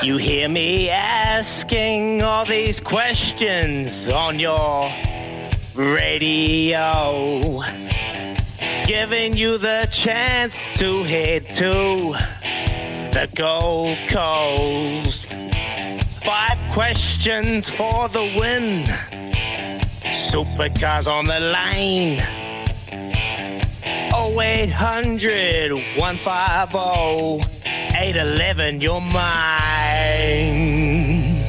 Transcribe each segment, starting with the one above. You hear me asking all these questions on your radio, giving you the chance to head to the Gold Coast. 5 questions for the win. Supercars on the line. 0800 150 811, you're mine.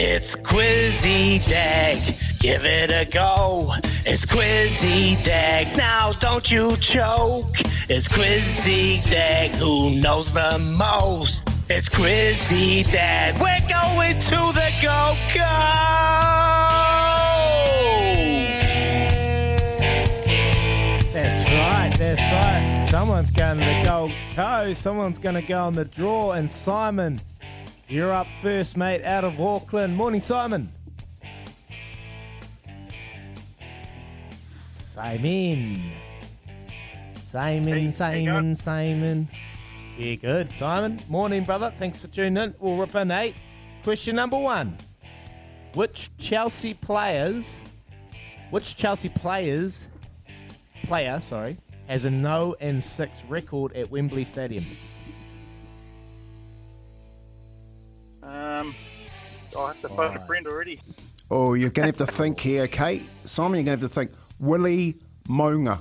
It's Quizzy Dag, give it a go. It's Quizzy Dag, now don't you choke. It's Quizzy Dag, who knows the most. It's Quizzy Dag, we're going to the Go-Coach. That's right. Someone's going to the Gold Coast. Someone's going to go on the draw. And Simon, you're up first, mate, out of Auckland. Morning, Simon. Simon. Yeah, good, Simon. Morning, brother. Thanks for tuning in. We'll rip in 8. Question number 1. Which Chelsea player has a 0-6 record at Wembley Stadium? I have to phone a friend already. Oh, you're going to have to think here, okay? Simon, you're going to have to think. Willie Mounga.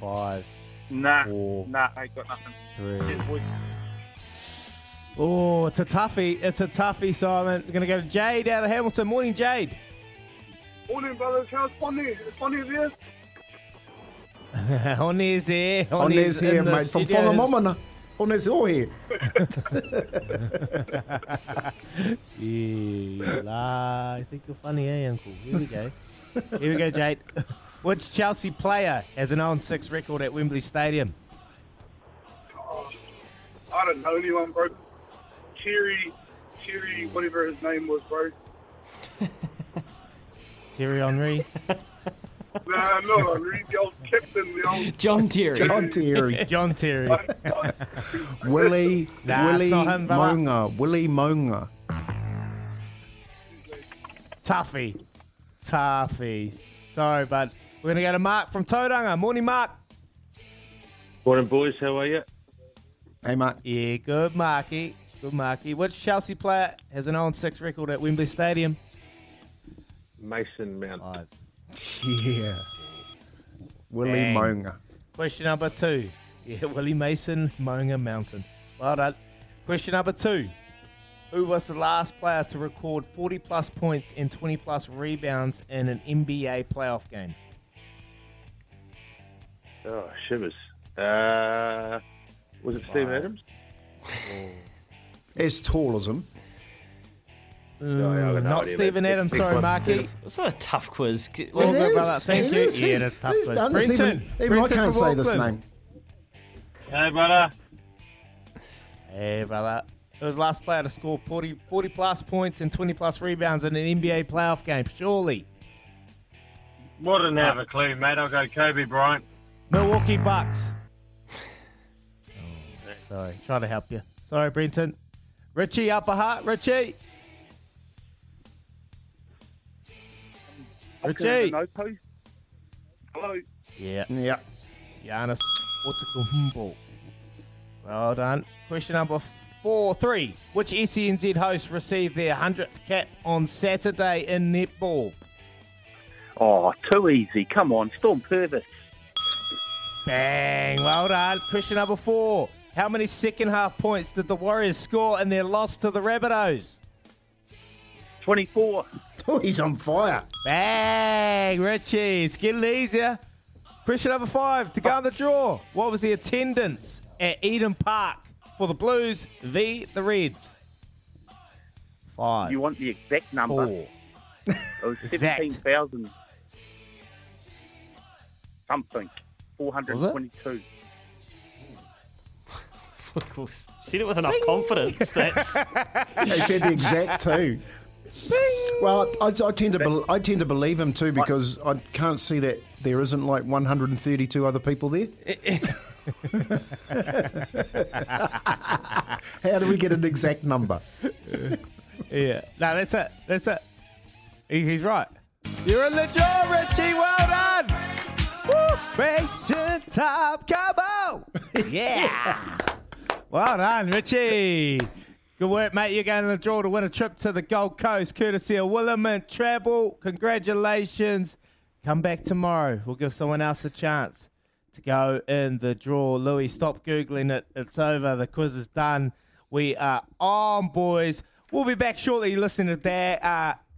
Five. Nah, I ain't got nothing. 3. Oh, it's a toughie, Simon. We're going to go to Jade out of Hamilton. Morning, Jade. Morning, brothers. How's Pony? Is Pony here? Pony's here, mate. From Whangamomana. Pony's all here. I think you're funny, eh, Uncle? Here we go, Jade. Which Chelsea player has an 0-6 record at Wembley Stadium? I don't know anyone, bro. Thierry, whatever his name was, bro. Thierry Henry? Nah, not Henry. The old captain, the old... John Terry. Willie Mounga. Toughie. Sorry, bud. We're going to go to Mark from Tauranga. Morning, Mark. Morning, boys. How are you? Hey, Mark. Yeah, good, Marky. Which Chelsea player has an 0-6 record at Wembley Stadium? Mason Mount. 5. Yeah. Willie Mounga. Question number 2. Yeah, Willie Mason Mounga Mountain. Well done. Question number 2. Who was the last player to record 40-plus points and 20-plus rebounds in an NBA playoff game? Oh, shivers. Was it Steve Adams? As tall as him. Not Stephen Adams, sorry, Marky. It's not a tough quiz. Well, it is. Brother, thank you. Yeah, that's tough quiz. Brenton, I can't say this name. Hey, brother. It was the last player to score 40-plus points and 20-plus rebounds in an NBA playoff game, surely. Wouldn't have a clue, mate. I'll go Kobe Bryant. Milwaukee Bucks. Sorry, trying to help you. Sorry, Brenton. Richie, upper heart. Richie. Hello. Yeah. Giannis Antetokounmpo. Well done. Question number 4-3. Which SCNZ host received their 100th cap on Saturday in netball? Oh, too easy. Come on, Storm Purvis. Bang. Well done. Question number 4. How many second half points did the Warriors score in their loss to the Rabbitohs? 24. Oh, he's on fire. Bang, Richie. It's getting easier. Question number 5. To go on the draw, what was the attendance at Eden Park for the Blues v. the Reds? 5. You want the exact number? 4. It was 17,000 something. 422. Said it with enough confidence. That's... They said the exact too. Well, I tend to believe him too because I can't see that there isn't like 132 other people there. How do we get an exact number? Yeah, no, that's it. He's right. You're in the draw, Richie. Well done. Woo! Ration time, come on. Yeah. Well done, Richie. Good work, mate. You're going to the draw to win a trip to the Gold Coast, courtesy of Willamette Travel. Congratulations. Come back tomorrow. We'll give someone else a chance to go in the draw. Louis, stop Googling it. It's over. The quiz is done. We are on, boys. We'll be back shortly. You're listening to that.